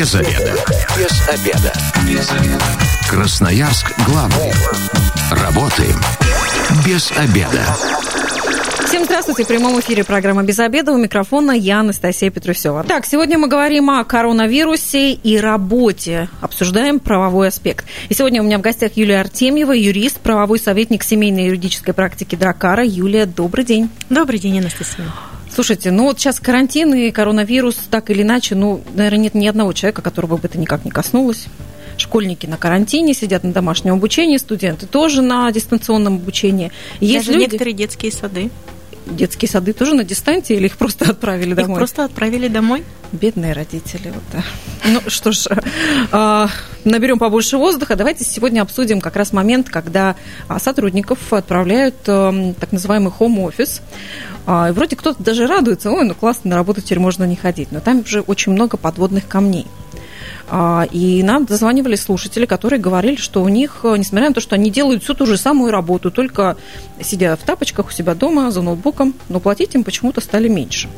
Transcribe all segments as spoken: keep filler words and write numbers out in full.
Без обеда. Без обеда. Без обеда. Красноярск главный. Работаем без обеда. Всем здравствуйте. В прямом эфире программа «Без обеда». У микрофона я, Анастасия Петрусёва. Так, сегодня мы говорим о коронавирусе и работе. Обсуждаем правовой аспект. И сегодня у меня в гостях Юлия Артемьева, юрист, правовой советник семейной юридической практики Драккара. Юлия, добрый день. Добрый день, Анастасия. Слушайте, ну вот сейчас карантин и коронавирус, так или иначе, ну, наверное, нет ни одного человека, которого бы это никак не коснулось. Школьники на карантине, сидят на домашнем обучении, студенты тоже на дистанционном обучении. Есть даже люди... некоторые детские сады. Детские сады тоже на дистанции или их просто отправили домой? Их просто отправили домой. Бедные родители. Вот, да. Ну что ж, э, наберем побольше воздуха. Давайте сегодня обсудим как раз момент, когда сотрудников отправляют э, так называемый home-офис. Э, вроде кто-то даже радуется. Ой, ну классно, на работу теперь можно не ходить. Но там уже очень много подводных камней. И нам дозванивали слушатели, которые говорили, что у них, несмотря на то, что они делают всю ту же самую работу, только сидя в тапочках у себя дома за ноутбуком, но платить им почему-то стали меньше.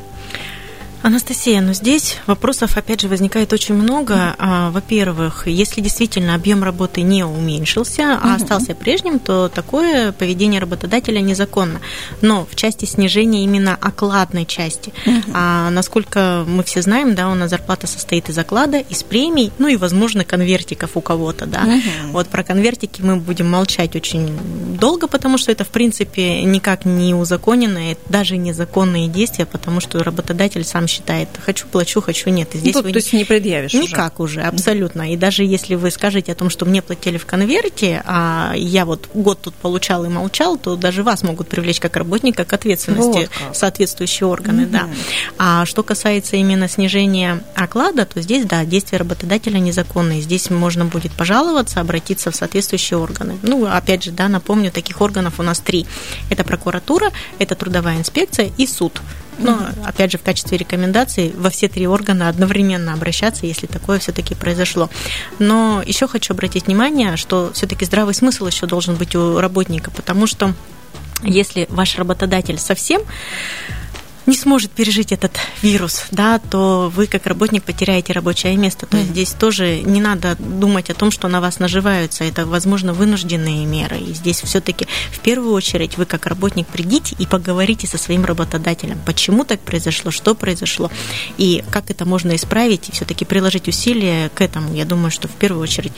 Анастасия, но здесь вопросов, опять же, возникает очень много. Во-первых, если действительно объем работы не уменьшился, а угу. остался прежним, то такое поведение работодателя незаконно. Но в части снижения именно окладной части. Угу. А насколько мы все знаем, да, у нас зарплата состоит из оклада, из премий, ну и, возможно, конвертиков у кого-то. Да. Угу. Вот про конвертики мы будем молчать очень долго, потому что это, в принципе, никак не узаконенные, даже незаконные действия, потому что работодатель сам считает, хочу, плачу, хочу, нет. И здесь ну, вы то есть не предъявишь никак уже, уже абсолютно. И даже если вы скажете о том, что мне платили в конверте, а я вот год тут получал и молчал, то даже вас могут привлечь как работника к ответственности вот соответствующие органы. Mm-hmm. Да. А что касается именно снижения оклада, то здесь, да, действия работодателя незаконные. Здесь можно будет пожаловаться, обратиться в соответствующие органы. Ну, опять же, да, напомню, таких органов у нас три. Это прокуратура, это трудовая инспекция и суд. Но, опять же, в качестве рекомендации во все три органа одновременно обращаться, если такое все-таки произошло. Но еще хочу обратить внимание, что все-таки здравый смысл еще должен быть у работника, потому что если ваш работодатель совсем не сможет пережить этот вирус, да, то вы как работник потеряете рабочее место. То есть mm-hmm. здесь тоже не надо думать о том, что на вас наживаются. Это, возможно, вынужденные меры. И здесь все-таки в первую очередь вы как работник придите и поговорите со своим работодателем, почему так произошло, что произошло, и как это можно исправить, и все-таки приложить усилия к этому. Я думаю, что в первую очередь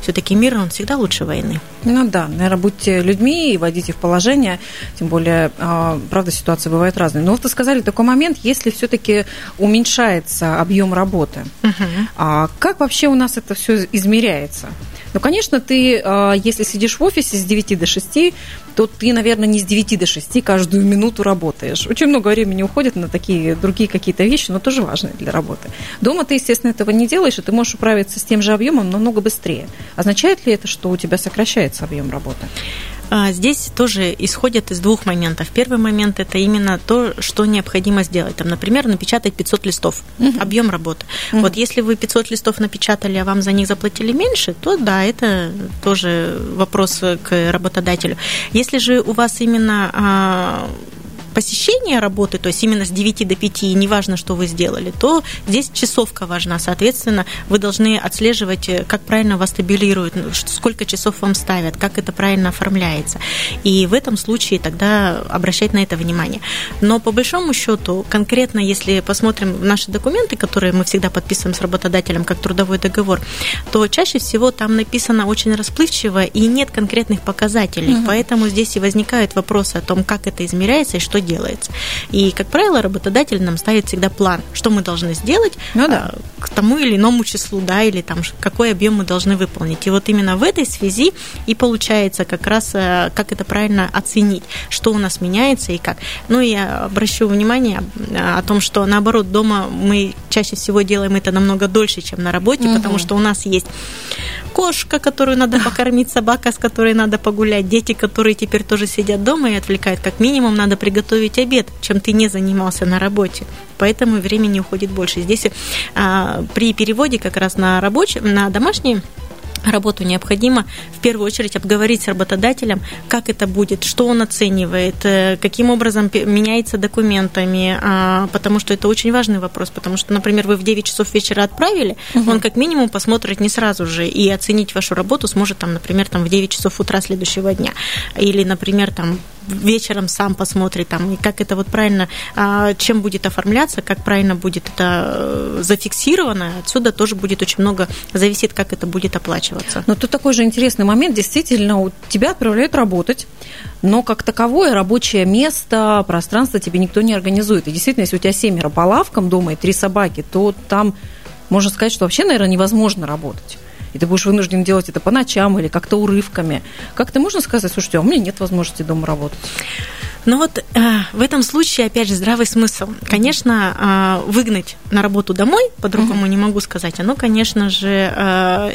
все-таки мир, он всегда лучше войны. Ну да, наверное, будьте людьми и вводите в положение. Тем более, правда, ситуации бывают разные. Но вот сказали такой момент, если все-таки уменьшается объем работы. Uh-huh. А как вообще у нас это все измеряется? Ну, конечно, ты, если сидишь в офисе с девяти до шести, то ты, наверное, не с девяти до шести каждую минуту работаешь. Очень много времени уходит на такие другие какие-то вещи, но тоже важные для работы. Дома ты, естественно, этого не делаешь, и ты можешь управиться с тем же объемом намного быстрее. Означает ли это, что у тебя сокращается объем работы? Здесь тоже исходят из двух моментов. Первый момент – это именно то, что необходимо сделать. Там, например, напечатать пятьсот листов, uh-huh. объем работы. Uh-huh. Вот если вы пятьсот листов напечатали, а вам за них заплатили меньше, то да, это тоже вопрос к работодателю. Если же у вас именно... посещение работы, то есть именно с девяти до пяти, и неважно, что вы сделали, то здесь часовка важна, соответственно, вы должны отслеживать, как правильно вас табелируют, сколько часов вам ставят, как это правильно оформляется, и в этом случае тогда обращать на это внимание. Но по большому счету, конкретно, если посмотрим наши документы, которые мы всегда подписываем с работодателем, как трудовой договор, то чаще всего там написано очень расплывчиво и нет конкретных показателей, угу. поэтому здесь и возникают вопросы о том, как это измеряется и что делается. И, как правило, работодатель нам ставит всегда план, что мы должны сделать ну, да. к тому или иному числу, да, или там, какой объем мы должны выполнить. И вот именно в этой связи и получается как раз, как это правильно оценить, что у нас меняется и как. Ну, я обращу внимание о том, что, наоборот, дома мы чаще всего делаем это намного дольше, чем на работе, угу. потому что у нас есть кошка, которую надо покормить, собака, с которой надо погулять, дети, которые теперь тоже сидят дома и отвлекают. Как минимум, надо приготовить готовить обед, чем ты не занимался на работе. Поэтому времени уходит больше. Здесь а, при переводе как раз на рабочий, на домашний работу необходимо в первую очередь обговорить с работодателем, как это будет, что он оценивает, каким образом меняется документами, потому что это очень важный вопрос, потому что, например, вы в девять часов вечера отправили, угу. он как минимум посмотрит не сразу же и оценить вашу работу сможет, там, например, там, в девять часов утра следующего дня. Или, например, там, вечером сам посмотрит, там, и как это вот правильно, чем будет оформляться, как правильно будет это зафиксировано. Отсюда тоже будет очень много, зависит, как это будет оплачиваться. Но тут такой же интересный момент. Действительно, у тебя отправляют работать, но как таковое рабочее место, пространство тебе никто не организует. И действительно, если у тебя семеро по лавкам дома и три собаки, то там можно сказать, что вообще, наверное, невозможно работать. И ты будешь вынужден делать это по ночам или как-то урывками. Как-то можно сказать, слушайте, а у меня нет возможности дома работать? Ну вот э, в этом случае, опять же, здравый смысл. Конечно, э, выгнать на работу домой, по-другому mm-hmm. не могу сказать, оно, конечно же, э,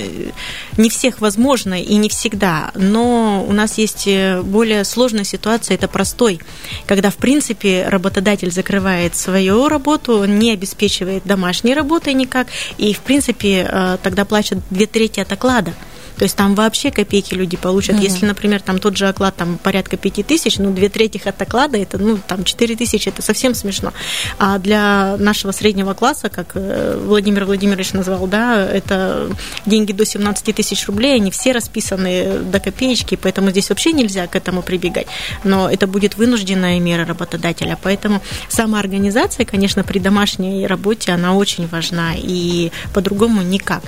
не всех возможно и не всегда. Но у нас есть более сложная ситуация, это простой, когда, в принципе, работодатель закрывает свою работу, не обеспечивает домашней работой никак, и, в принципе, э, тогда плачет две трети от оклада. То есть там вообще копейки люди получат. Mm-hmm. Если, например, там тот же оклад там, порядка пяти тысяч, ну, две трети от оклада, это, ну, там, четыре тысячи, это совсем смешно. А для нашего среднего класса, как Владимир Владимирович назвал, да, это деньги до семнадцати тысяч рублей, они все расписаны до копеечки, поэтому здесь вообще нельзя к этому прибегать. Но это будет вынужденная мера работодателя. Поэтому самоорганизация, конечно, при домашней работе, она очень важна, и по-другому никак.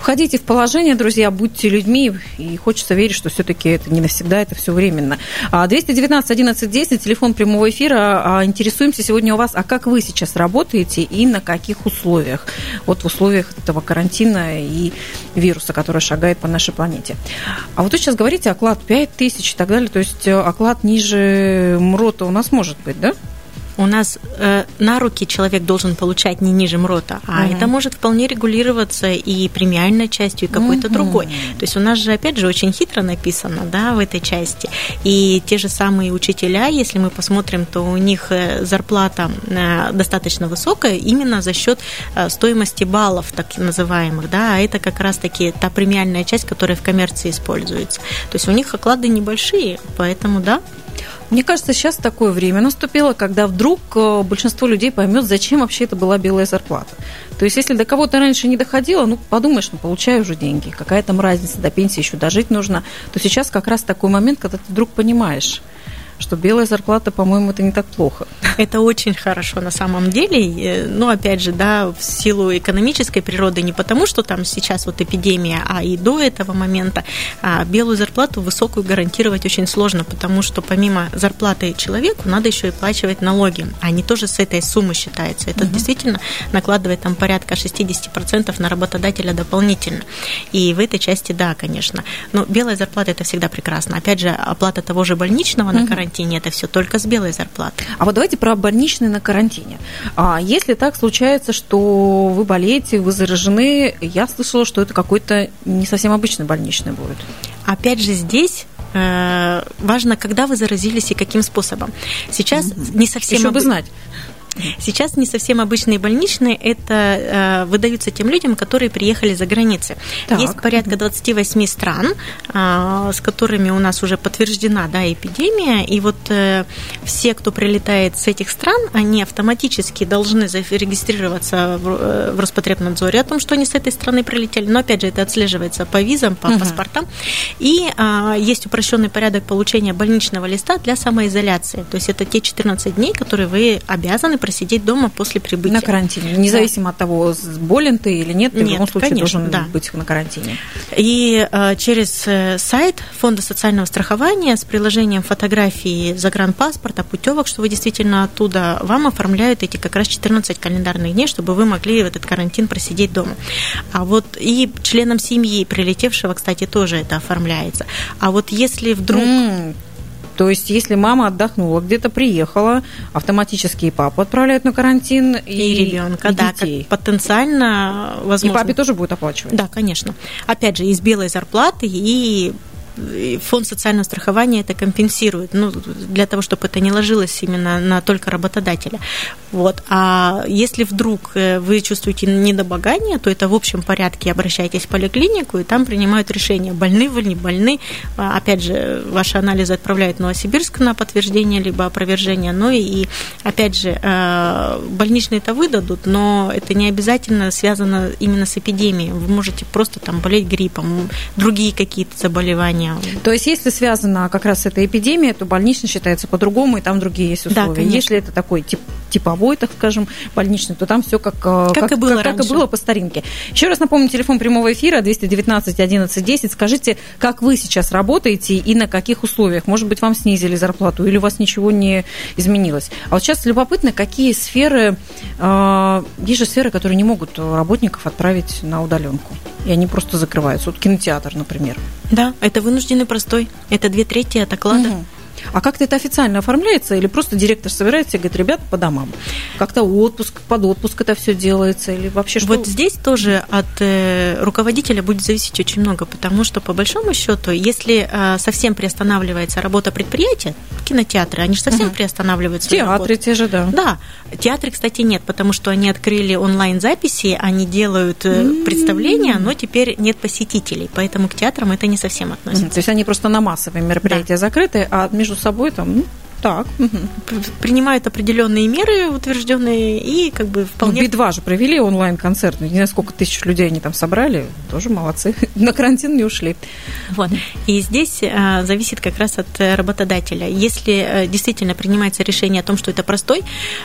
Входите в положение, друзья, будьте людьми, и хочется верить, что все-таки это не навсегда, это все временно. двести девятнадцать одиннадцать десять, телефон прямого эфира. Интересуемся сегодня у вас, а как вы сейчас работаете и на каких условиях? Вот в условиях этого карантина и вируса, который шагает по нашей планете. А вот вы сейчас говорите, оклад пять тысяч и так далее, то есть оклад ниже МРОТа у нас может быть, да? У нас э, на руки человек должен получать не ниже МРОТа, а mm-hmm. это может вполне регулироваться и премиальной частью, и какой-то mm-hmm. другой. То есть у нас же, опять же, очень хитро написано, да, в этой части. И те же самые учителя, если мы посмотрим, то у них зарплата э, достаточно высокая именно за счет э, стоимости баллов, так называемых, да, а это как раз-таки та премиальная часть, которая в коммерции используется. То есть у них оклады небольшие, поэтому, да. Мне кажется, сейчас такое время наступило, когда вдруг большинство людей поймет, зачем вообще это была белая зарплата. То есть, если до кого-то раньше не доходило, ну, подумаешь, ну, получаю уже деньги, какая там разница, до пенсии еще дожить нужно, то сейчас как раз такой момент, когда ты вдруг понимаешь, что белая зарплата, по-моему, это не так плохо. Это очень хорошо на самом деле. Но, опять же, да, в силу экономической природы, не потому, что там сейчас вот эпидемия, а и до этого момента, белую зарплату высокую гарантировать очень сложно, потому что помимо зарплаты человеку надо еще и плачивать налоги. Они тоже с этой суммы считаются. Это угу. действительно накладывает там порядка шестьдесят процентов на работодателя дополнительно. И в этой части, да, конечно. Но белая зарплата – это всегда прекрасно. Опять же, оплата того же больничного угу. на карантин, это все только с белой зарплаты. А вот давайте про больничный на карантине. А если так случается, что вы болеете, вы заражены, я слышала, что это какой-то не совсем обычный больничный будет. Опять же, здесь э, важно, когда вы заразились и каким способом. Сейчас mm-hmm. не совсем... Еще об... бы знать. Сейчас не совсем обычные больничные, это э, выдаются тем людям, которые приехали за границы. Так. Есть порядка двадцать восемь стран, э, с которыми у нас уже подтверждена, да, эпидемия, и вот э, все, кто прилетает с этих стран, они автоматически должны зарегистрироваться в, в Роспотребнадзоре о том, что они с этой страны прилетели, но опять же это отслеживается по визам, по угу. паспортам, и э, есть упрощенный порядок получения больничного листа для самоизоляции, то есть это те четырнадцать дней, которые вы обязаны просидеть дома после прибытия. На карантине. Независимо да. от того, болен ты или нет, ты нет, в любом случае конечно, должен да. быть на карантине. И э, через сайт Фонда социального страхования с приложением фотографии загранпаспорта, путевок, что вы действительно оттуда, вам оформляют эти как раз четырнадцать календарных дней, чтобы вы могли в этот карантин просидеть дома. А вот и членам семьи прилетевшего, кстати, тоже это оформляется. А вот если вдруг... Mm. То есть, если мама отдохнула, где-то приехала, автоматически и папу отправляют на карантин. И, и ребенка, и да, детей. Как потенциально возможно. И папе тоже будет оплачивать? Да, конечно. Опять же, из белой зарплаты и фонд социального страхования это компенсирует, ну, для того, чтобы это не ложилось именно на только работодателя. Вот. А если вдруг вы чувствуете недомогание, то это в общем порядке обращайтесь в поликлинику, и там принимают решение, больны вы, не больны. Опять же, ваши анализы отправляют в Новосибирск на подтверждение либо опровержение. Ну и, опять же, больничные-то выдадут, но это не обязательно связано именно с эпидемией. Вы можете просто там болеть гриппом, другие какие-то заболевания. То есть, если связано как раз с этой эпидемией, то больничный считается по-другому, и там другие есть условия. Да, конечно. Если это такой тип, типовой, так скажем, больничный, то там все как, как, как, и, было как, как и было по старинке. Еще раз напомню, телефон прямого эфира двести девятнадцать одиннадцать десять. Скажите, как вы сейчас работаете и на каких условиях? Может быть, вам снизили зарплату или у вас ничего не изменилось? А вот сейчас любопытно, какие сферы, э, есть же сферы, которые не могут работников отправить на удаленку, и они просто закрываются. Вот кинотеатр, например. Да, это вынужденный простой. Это две трети от оклада. Угу. А как-то это официально оформляется или просто директор собирается и говорит, ребят, по домам? Как-то отпуск, под отпуск это все делается или вообще что? Вот здесь тоже от э, руководителя будет зависеть очень много, потому что по большому счету, если э, совсем приостанавливается работа предприятия, кинотеатры, они же совсем угу. приостанавливаются. Театры те же, да. Да. Театры, кстати, нет, потому что они открыли онлайн-записи, они делают mm-hmm. представления, но теперь нет посетителей, поэтому к театрам это не совсем относится. Mm-hmm. То есть они просто на массовые мероприятия да. закрыты, а между с собой там, ну, так. Угу. Принимают определенные меры утвержденные и как бы вполне... Ну, БИДВА же провели онлайн-концерт. Не знаю, сколько тысяч людей они там собрали. Тоже молодцы. На карантин не ушли. Вот. И здесь а, зависит как раз от работодателя. Если а, действительно принимается решение о том, что это простой,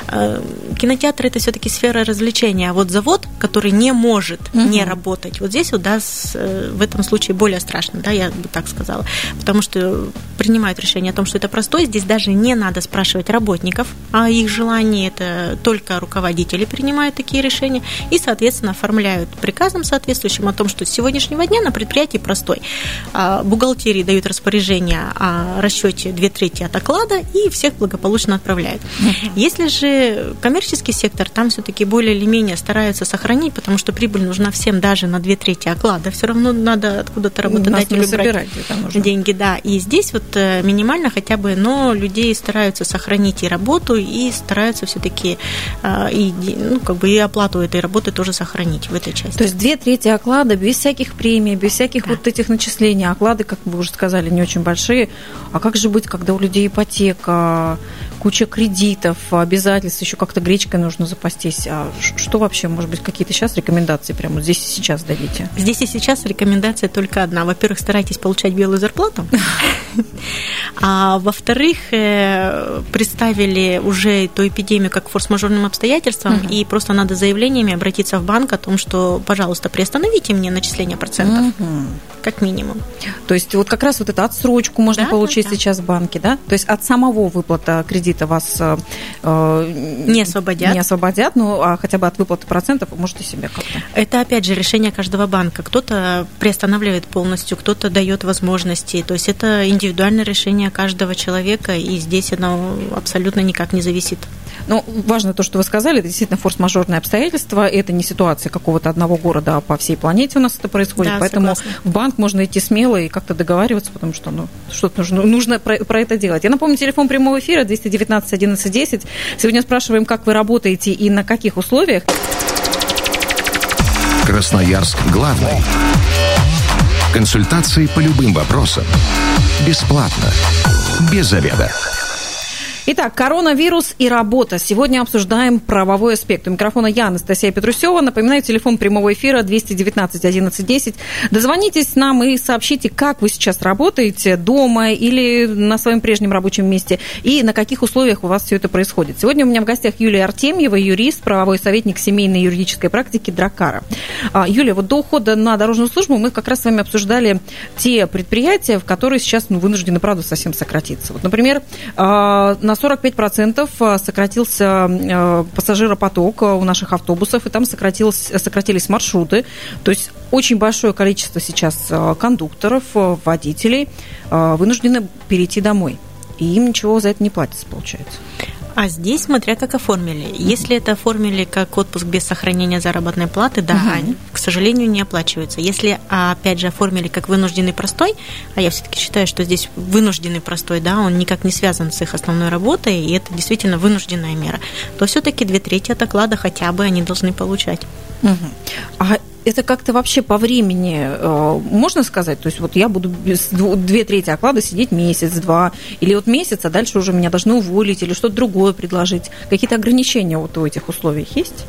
а, кинотеатр – это все-таки сфера развлечения. А вот завод, который не может угу. не работать, вот здесь вот, да, с, в этом случае более страшно, да, я бы так сказала. Потому что принимают решение о том, что это простой, здесь даже не Не надо спрашивать работников о их желании, это только руководители принимают такие решения и, соответственно, оформляют приказом соответствующим о том, что с сегодняшнего дня на предприятии простой. Бухгалтерии дают распоряжение о расчете две трети от оклада и всех благополучно отправляют. Если же коммерческий сектор, там все-таки более или менее стараются сохранить, потому что прибыль нужна всем даже на две трети оклада, все равно надо откуда-то работодателю брать деньги. Да. И здесь вот минимально хотя бы, но людей стараются сохранить и работу, и стараются все-таки и, ну, как бы и оплату этой работы тоже сохранить в этой части. То есть две трети оклада без всяких премий, без всяких да. вот этих начислений. Оклады, как вы уже сказали, не очень большие. А как же быть, когда у людей ипотека, куча кредитов, обязательств, еще как-то гречкой нужно запастись? А что вообще, может быть, какие-то сейчас рекомендации прямо здесь и сейчас дадите? Здесь и сейчас рекомендация только одна. Во-первых, старайтесь получать белую зарплату. А во-вторых, представили уже эту эпидемию как форс-мажорным обстоятельствам, угу. и просто надо заявлениями обратиться в банк о том, что, пожалуйста, приостановите мне начисление процентов, угу. как минимум. То есть вот как раз вот эту отсрочку можно да, получить да. сейчас в банке, да? То есть от самого выплата кредита вас э, не освободят, не освободят, но а хотя бы от выплаты процентов вы можете себе как-то. Это, опять же, решение каждого банка. Кто-то приостанавливает полностью, кто-то дает возможности. То есть это индивидуальное решение каждого человека, и здесь оно абсолютно никак не зависит. Ну, важно то, что вы сказали, это действительно форс-мажорные обстоятельства, это не ситуация какого-то одного города, а по всей планете у нас это происходит, да, поэтому согласна. В банк можно идти смело и как-то договариваться, потому что ну, что-то нужно, нужно про, про это делать. Я напомню, телефон прямого эфира двести девятнадцать одиннадцать десять. Сегодня спрашиваем, как вы работаете и на каких условиях. Красноярск главный. Консультации по любым вопросам. Бесплатно. Без заведа. Итак, коронавирус и работа. Сегодня обсуждаем правовой аспект. У микрофона я, Анастасия Петрусёва. Напоминаю, телефон прямого эфира двести девятнадцать одиннадцать десять. Дозвонитесь нам и сообщите, как вы сейчас работаете дома или на своем прежнем рабочем месте и на каких условиях у вас все это происходит. Сегодня у меня в гостях Юлия Артемьева, юрист, правовой советник семейной юридической практики Драккара. Юлия, вот до ухода на дорожную службу мы как раз с вами обсуждали те предприятия, в которые сейчас ну, вынуждены, правда, совсем сократиться. Вот, например, на сорок пять процентов сократился пассажиропоток у наших автобусов, и там сократилось, сократились маршруты. То есть очень большое количество сейчас кондукторов, водителей вынуждены перейти домой. И им ничего за это не платится, получается. А здесь, смотря как оформили. Если это оформили как отпуск без сохранения заработной платы, да, угу. они, к сожалению, не оплачиваются. Если, опять же, оформили как вынужденный простой, а я все-таки считаю, что здесь вынужденный простой, да, он никак не связан с их основной работой, и это действительно вынужденная мера, то все-таки две трети от оклада хотя бы они должны получать. Угу. А это как-то вообще по времени э, можно сказать? То есть вот я буду без две трети оклада сидеть месяц-два, или вот месяц, а дальше уже меня должны уволить или что-то другое предложить. Какие-то ограничения вот у этих условий есть?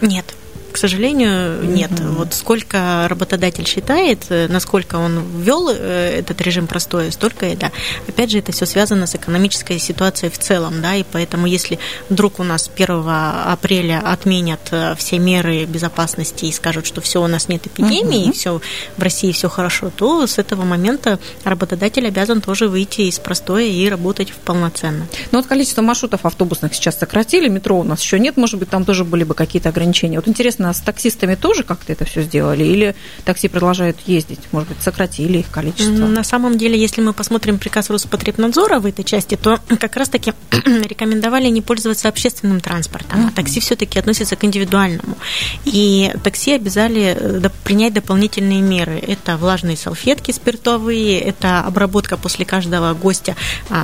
Нет. К сожалению, нет. Mm-hmm. Вот сколько работодатель считает, насколько он ввел этот режим простой, столько и да. Опять же, это все связано с экономической ситуацией в целом, да, и поэтому, если вдруг у нас первого апреля отменят все меры безопасности и скажут, что все, у нас нет эпидемии, mm-hmm. все в России все хорошо, то с этого момента работодатель обязан тоже выйти из простоя и работать полноценно. Ну вот количество маршрутов автобусных сейчас сократили, метро у нас еще нет, может быть, там тоже были бы какие-то ограничения. Вот интересно, а с таксистами тоже как-то это все сделали? Или такси продолжают ездить? Может быть, сократили их количество? На самом деле, если мы посмотрим приказ Роспотребнадзора в этой части, то как раз-таки рекомендовали не пользоваться общественным транспортом. А такси все-таки относится к индивидуальному. И такси обязали принять дополнительные меры. Это влажные салфетки спиртовые, это обработка после каждого гостя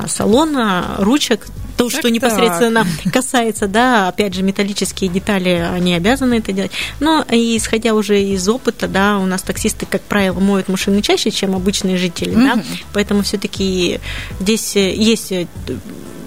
салона, ручек, то, что так-то непосредственно касается, да, опять же, металлические детали, они обязаны это делать. Но исходя уже из опыта, да, у нас таксисты, как правило, моют машины чаще, чем обычные жители, mm-hmm. да, поэтому все-таки здесь есть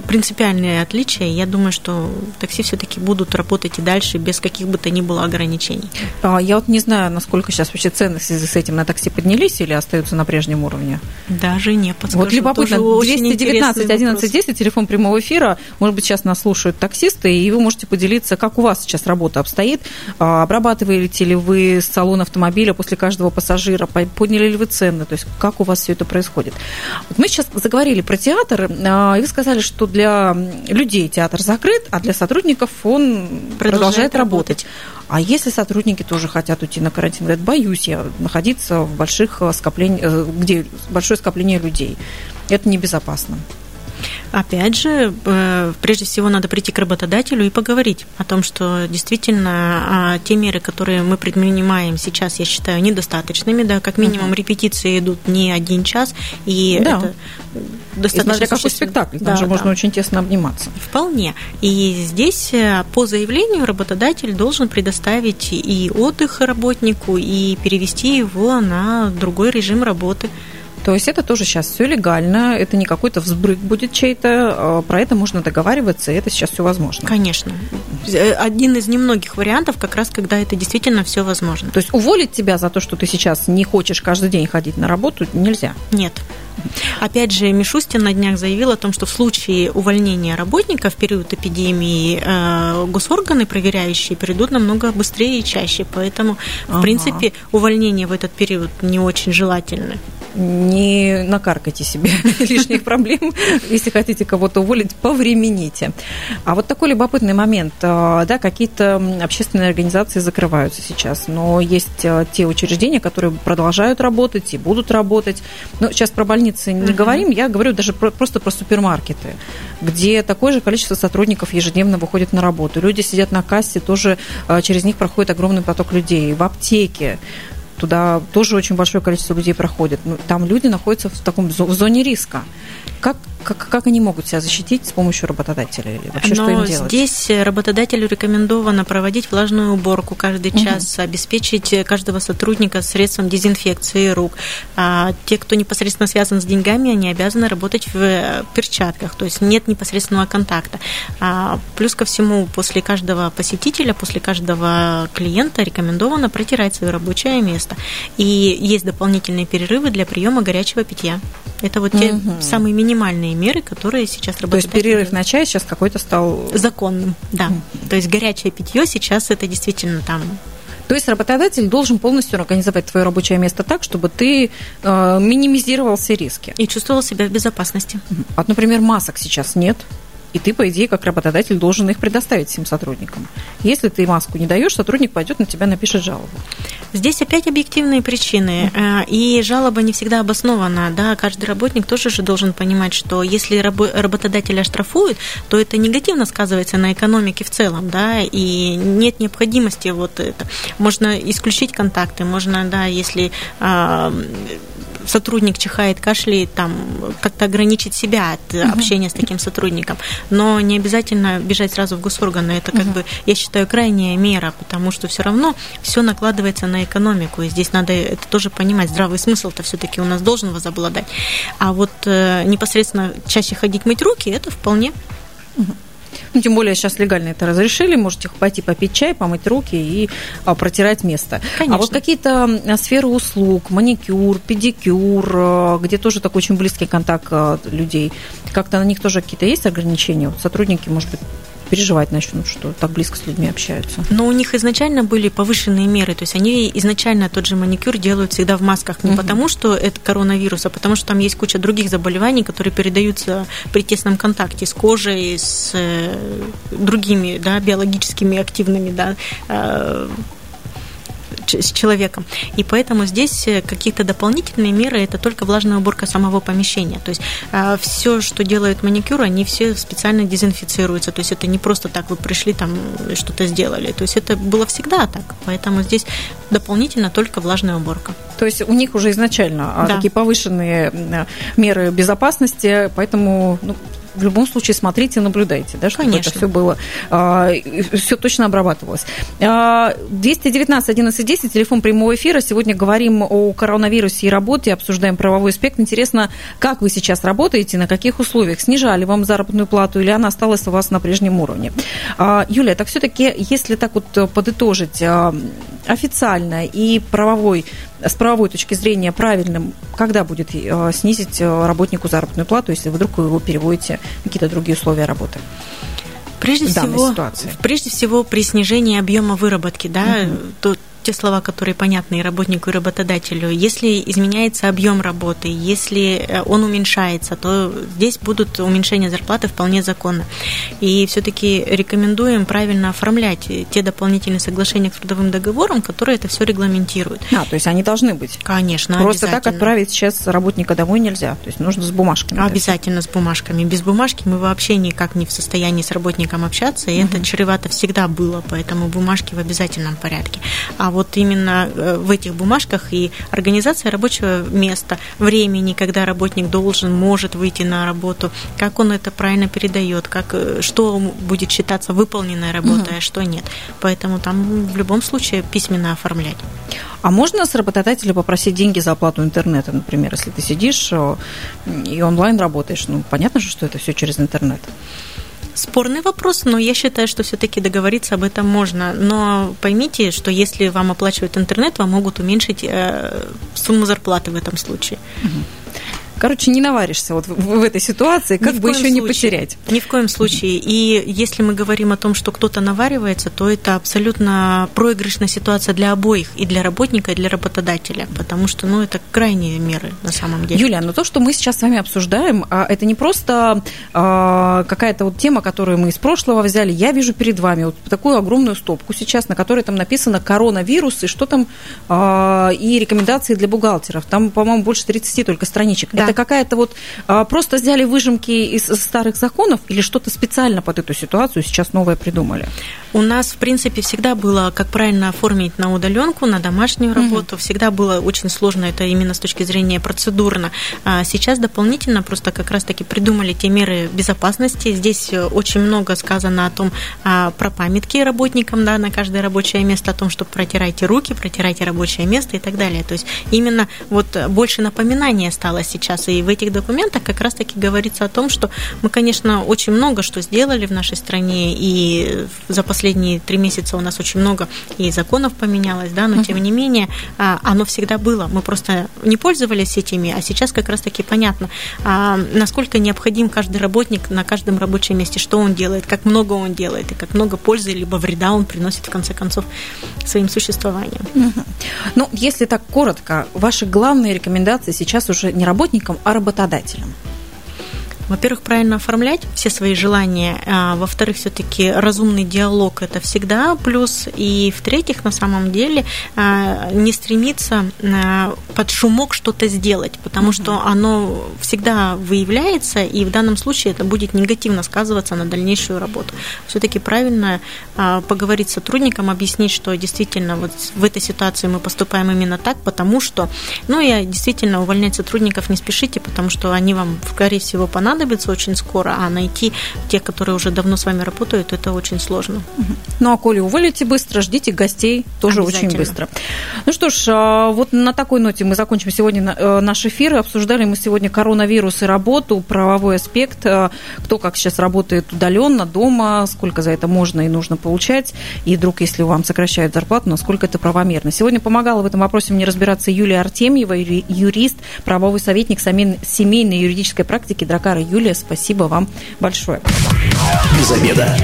принципиальные отличия. Я думаю, что такси все-таки будут работать и дальше без каких бы то ни было ограничений. Я вот не знаю, насколько сейчас вообще цены в связи с этим на такси поднялись или остаются на прежнем уровне. Даже не подскажу. Вот любопытно. двести девятнадцать одиннадцать десять, телефон прямого эфира. Может быть, сейчас нас слушают таксисты, и вы можете поделиться, как у вас сейчас работа обстоит. Обрабатываете ли вы салон автомобиля после каждого пассажира? Подняли ли вы цены? То есть, как у вас все это происходит? Вот мы сейчас заговорили про театр, и вы сказали, что для Для людей театр закрыт, а для сотрудников он продолжает, продолжает работать. работать. А если сотрудники тоже хотят уйти на карантин, говорят, боюсь я находиться в больших скоплениях, где большое скопление людей. Это небезопасно. Опять же, прежде всего надо прийти к работодателю и поговорить о том, что действительно те меры, которые мы принимаем сейчас, я считаю, недостаточными, да, как минимум репетиции идут не один час, и да. это достаточно. И смотря какой спектакль, там да, же да. можно очень тесно обниматься. Вполне. И здесь по заявлению работодатель должен предоставить и отдых работнику, и перевести его на другой режим работы. То есть это тоже сейчас все легально, это не какой-то взбрык будет чей-то, про это можно договариваться, и это сейчас все возможно. Конечно. Один из немногих вариантов, как раз когда это действительно все возможно. То есть уволить тебя за то, что ты сейчас не хочешь каждый день ходить на работу, нельзя? Нет. Опять же, Мишустин на днях заявил о том, что в случае увольнения работника в период эпидемии э, госорганы, проверяющие, перейдут намного быстрее и чаще. Поэтому, ага. в принципе, увольнения в этот период не очень желательны. Не накаркайте себе лишних проблем. Если хотите кого-то уволить, повремените. А вот такой любопытный момент. Да, какие-то общественные организации закрываются сейчас, но есть те учреждения, которые продолжают работать и будут работать. Но сейчас про больницы не uh-huh. говорим, я говорю даже про, просто про супермаркеты, где такое же количество сотрудников ежедневно выходит на работу. Люди сидят на кассе, тоже через них проходит огромный поток людей. В аптеке туда тоже очень большое количество людей проходит. Там люди находятся в таком в зоне риска. Как, как, как они могут себя защитить с помощью работодателя? Или вообще, что им делать? Здесь работодателю рекомендовано проводить влажную уборку каждый час, угу. обеспечить каждого сотрудника средством дезинфекции рук. А те, кто непосредственно связан с деньгами, они обязаны работать в перчатках, то есть нет непосредственного контакта. А плюс ко всему, после каждого посетителя, после каждого клиента рекомендовано протирать свое рабочее место. И есть дополнительные перерывы для приема горячего питья. Это вот те угу. самые минимальные меры, которые сейчас работодатель... То есть перерыв на чай сейчас какой-то стал... Законным, да. Угу. То есть горячее питье сейчас это действительно там... То есть работодатель должен полностью организовать твое рабочее место так, чтобы ты э, минимизировал все риски. И чувствовал себя в безопасности. Угу. Вот, например, масок сейчас нет. И ты, по идее, как работодатель должен их предоставить всем сотрудникам. Если ты маску не даешь, сотрудник пойдет на тебя, напишет жалобу. Здесь опять объективные причины. Uh-huh. И жалоба не всегда обоснована. Да? Каждый работник тоже же должен понимать, что если работодателя оштрафуют, то это негативно сказывается на экономике в целом. Да? И нет необходимости вот это. Можно исключить контакты. Можно, да, если... сотрудник чихает, кашляет, там, как-то ограничить себя от uh-huh. общения с таким сотрудником. Но не обязательно бежать сразу в госорганы. Это, как uh-huh. бы, я считаю, крайняя мера, потому что все равно все накладывается на экономику. И здесь надо это тоже понимать. Здравый смысл-то все-таки у нас должен возобладать. А вот э, непосредственно чаще ходить мыть руки, это вполне... Uh-huh. Ну, тем более сейчас легально это разрешили. Можете пойти попить чай, помыть руки и а, протирать место. Конечно. А вот какие-то сферы услуг, маникюр, педикюр, где тоже такой очень близкий контакт людей, как-то на них тоже какие-то есть ограничения? Вот сотрудники, может быть, переживать начнут, что так близко с людьми общаются. Но у них изначально были повышенные меры, то есть они изначально тот же маникюр делают всегда в масках, не угу. потому что это коронавирус, а потому что там есть куча других заболеваний, которые передаются при тесном контакте с кожей, с другими, да, биологическими активными, да, с человеком. И поэтому здесь какие-то дополнительные меры — это только влажная уборка самого помещения. То есть все, что делают маникюры, они все специально дезинфицируются. То есть это не просто так вы пришли там и что-то сделали. То есть это было всегда так. Поэтому здесь дополнительно только влажная уборка. То есть у них уже изначально да. такие повышенные меры безопасности, поэтому... Ну... В любом случае смотрите, наблюдайте, да, чтобы Конечно. Это все было, все точно обрабатывалось. двести девятнадцать одиннадцать десять, телефон прямого эфира. Сегодня говорим о коронавирусе и работе, обсуждаем правовой аспект. Интересно, как вы сейчас работаете, на каких условиях? Снижали вам заработную плату или она осталась у вас на прежнем уровне? Юлия, так все-таки, если так вот подытожить официально и правовой, с правовой точки зрения правильным, когда будет снизить работнику заработную плату, если вдруг вы его переводите в какие-то другие условия работы? Прежде всего, прежде всего при снижении объема выработки, да, угу. то те слова, которые понятны и работнику, и работодателю. Если изменяется объем работы, если он уменьшается, то здесь будут уменьшения зарплаты вполне законно. И все-таки рекомендуем правильно оформлять те дополнительные соглашения к трудовым договорам, которые это все регламентируют. А, то есть они должны быть? Конечно, просто так отправить сейчас работника домой нельзя. То есть нужно с бумажками. Обязательно написать. С бумажками. Без бумажки мы вообще никак не в состоянии с работником общаться, и угу. это чревато всегда было, поэтому бумажки в обязательном порядке. А вот именно в этих бумажках и организация рабочего места, времени, когда работник должен, может выйти на работу, как он это правильно передает, как, что будет считаться выполненной работой, угу. а что нет. Поэтому там в любом случае письменно оформлять. А можно с работодателя попросить деньги за оплату интернета, например, если ты сидишь и онлайн работаешь? Ну, понятно же, что это все через интернет. Спорный вопрос, но я считаю, что все-таки договориться об этом можно. Но поймите, что если вам оплачивают интернет, вам могут уменьшить э, сумму зарплаты в этом случае. Короче, не наваришься вот в этой ситуации, как бы еще не потерять. Ни в коем случае. И если мы говорим о том, что кто-то наваривается, то это абсолютно проигрышная ситуация для обоих, и для работника, и для работодателя, потому что, ну, это крайние меры на самом деле. Юля, но то, что мы сейчас с вами обсуждаем, это не просто какая-то вот тема, которую мы из прошлого взяли. Я вижу перед вами вот такую огромную стопку сейчас, на которой там написано коронавирус и что там, и рекомендации для бухгалтеров. Там, по-моему, больше тридцати только страничек. Да. Это какая-то вот а, просто взяли выжимки из старых законов или что-то специально под эту ситуацию сейчас новое придумали? У нас, в принципе, всегда было, как правильно оформить на удаленку, на домашнюю работу. Угу. Всегда было очень сложно, это именно с точки зрения процедурно. А сейчас дополнительно просто как раз-таки придумали те меры безопасности. Здесь очень много сказано о том, а, про памятки работникам, да, на каждое рабочее место, о том, что протирайте руки, протирайте рабочее место и так далее. То есть именно вот больше напоминания стало сейчас. И в этих документах как раз-таки говорится о том, что мы, конечно, очень много что сделали в нашей стране, и за последние три месяца у нас очень много и законов поменялось, да, но uh-huh. тем не менее оно всегда было. Мы просто не пользовались этими, а сейчас как раз-таки понятно, насколько необходим каждый работник на каждом рабочем месте, что он делает, как много он делает, и как много пользы либо вреда он приносит, в конце концов, своим существованием. Uh-huh. Ну, если так коротко, ваши главные рекомендации сейчас уже не работникам, а работодателям? Во-первых, правильно оформлять все свои желания. А, во-вторых, все-таки разумный диалог – это всегда плюс. И в-третьих, на самом деле, а, не стремиться а, под шумок что-то сделать, потому mm-hmm. что оно всегда выявляется, и в данном случае это будет негативно сказываться на дальнейшую работу. Все-таки правильно а, поговорить с сотрудником, объяснить, что действительно вот в этой ситуации мы поступаем именно так, потому что… Ну, я действительно увольнять сотрудников не спешите, потому что они вам, скорее всего, понадобятся очень скоро, а найти тех, которые уже давно с вами работают, это очень сложно. Ну, а коли уволите быстро, ждите гостей тоже очень быстро. Ну что ж, вот на такой ноте мы закончим сегодня наш эфир. Обсуждали мы сегодня коронавирус и работу, правовой аспект, кто как сейчас работает удаленно, дома, сколько за это можно и нужно получать, и вдруг, если вам сокращают зарплату, насколько это правомерно. Сегодня помогала в этом вопросе мне разбираться Юлия Артемьева, юрист, правовой советник семейной юридической практики Драккара. Юлия, спасибо вам большое. Без обеда.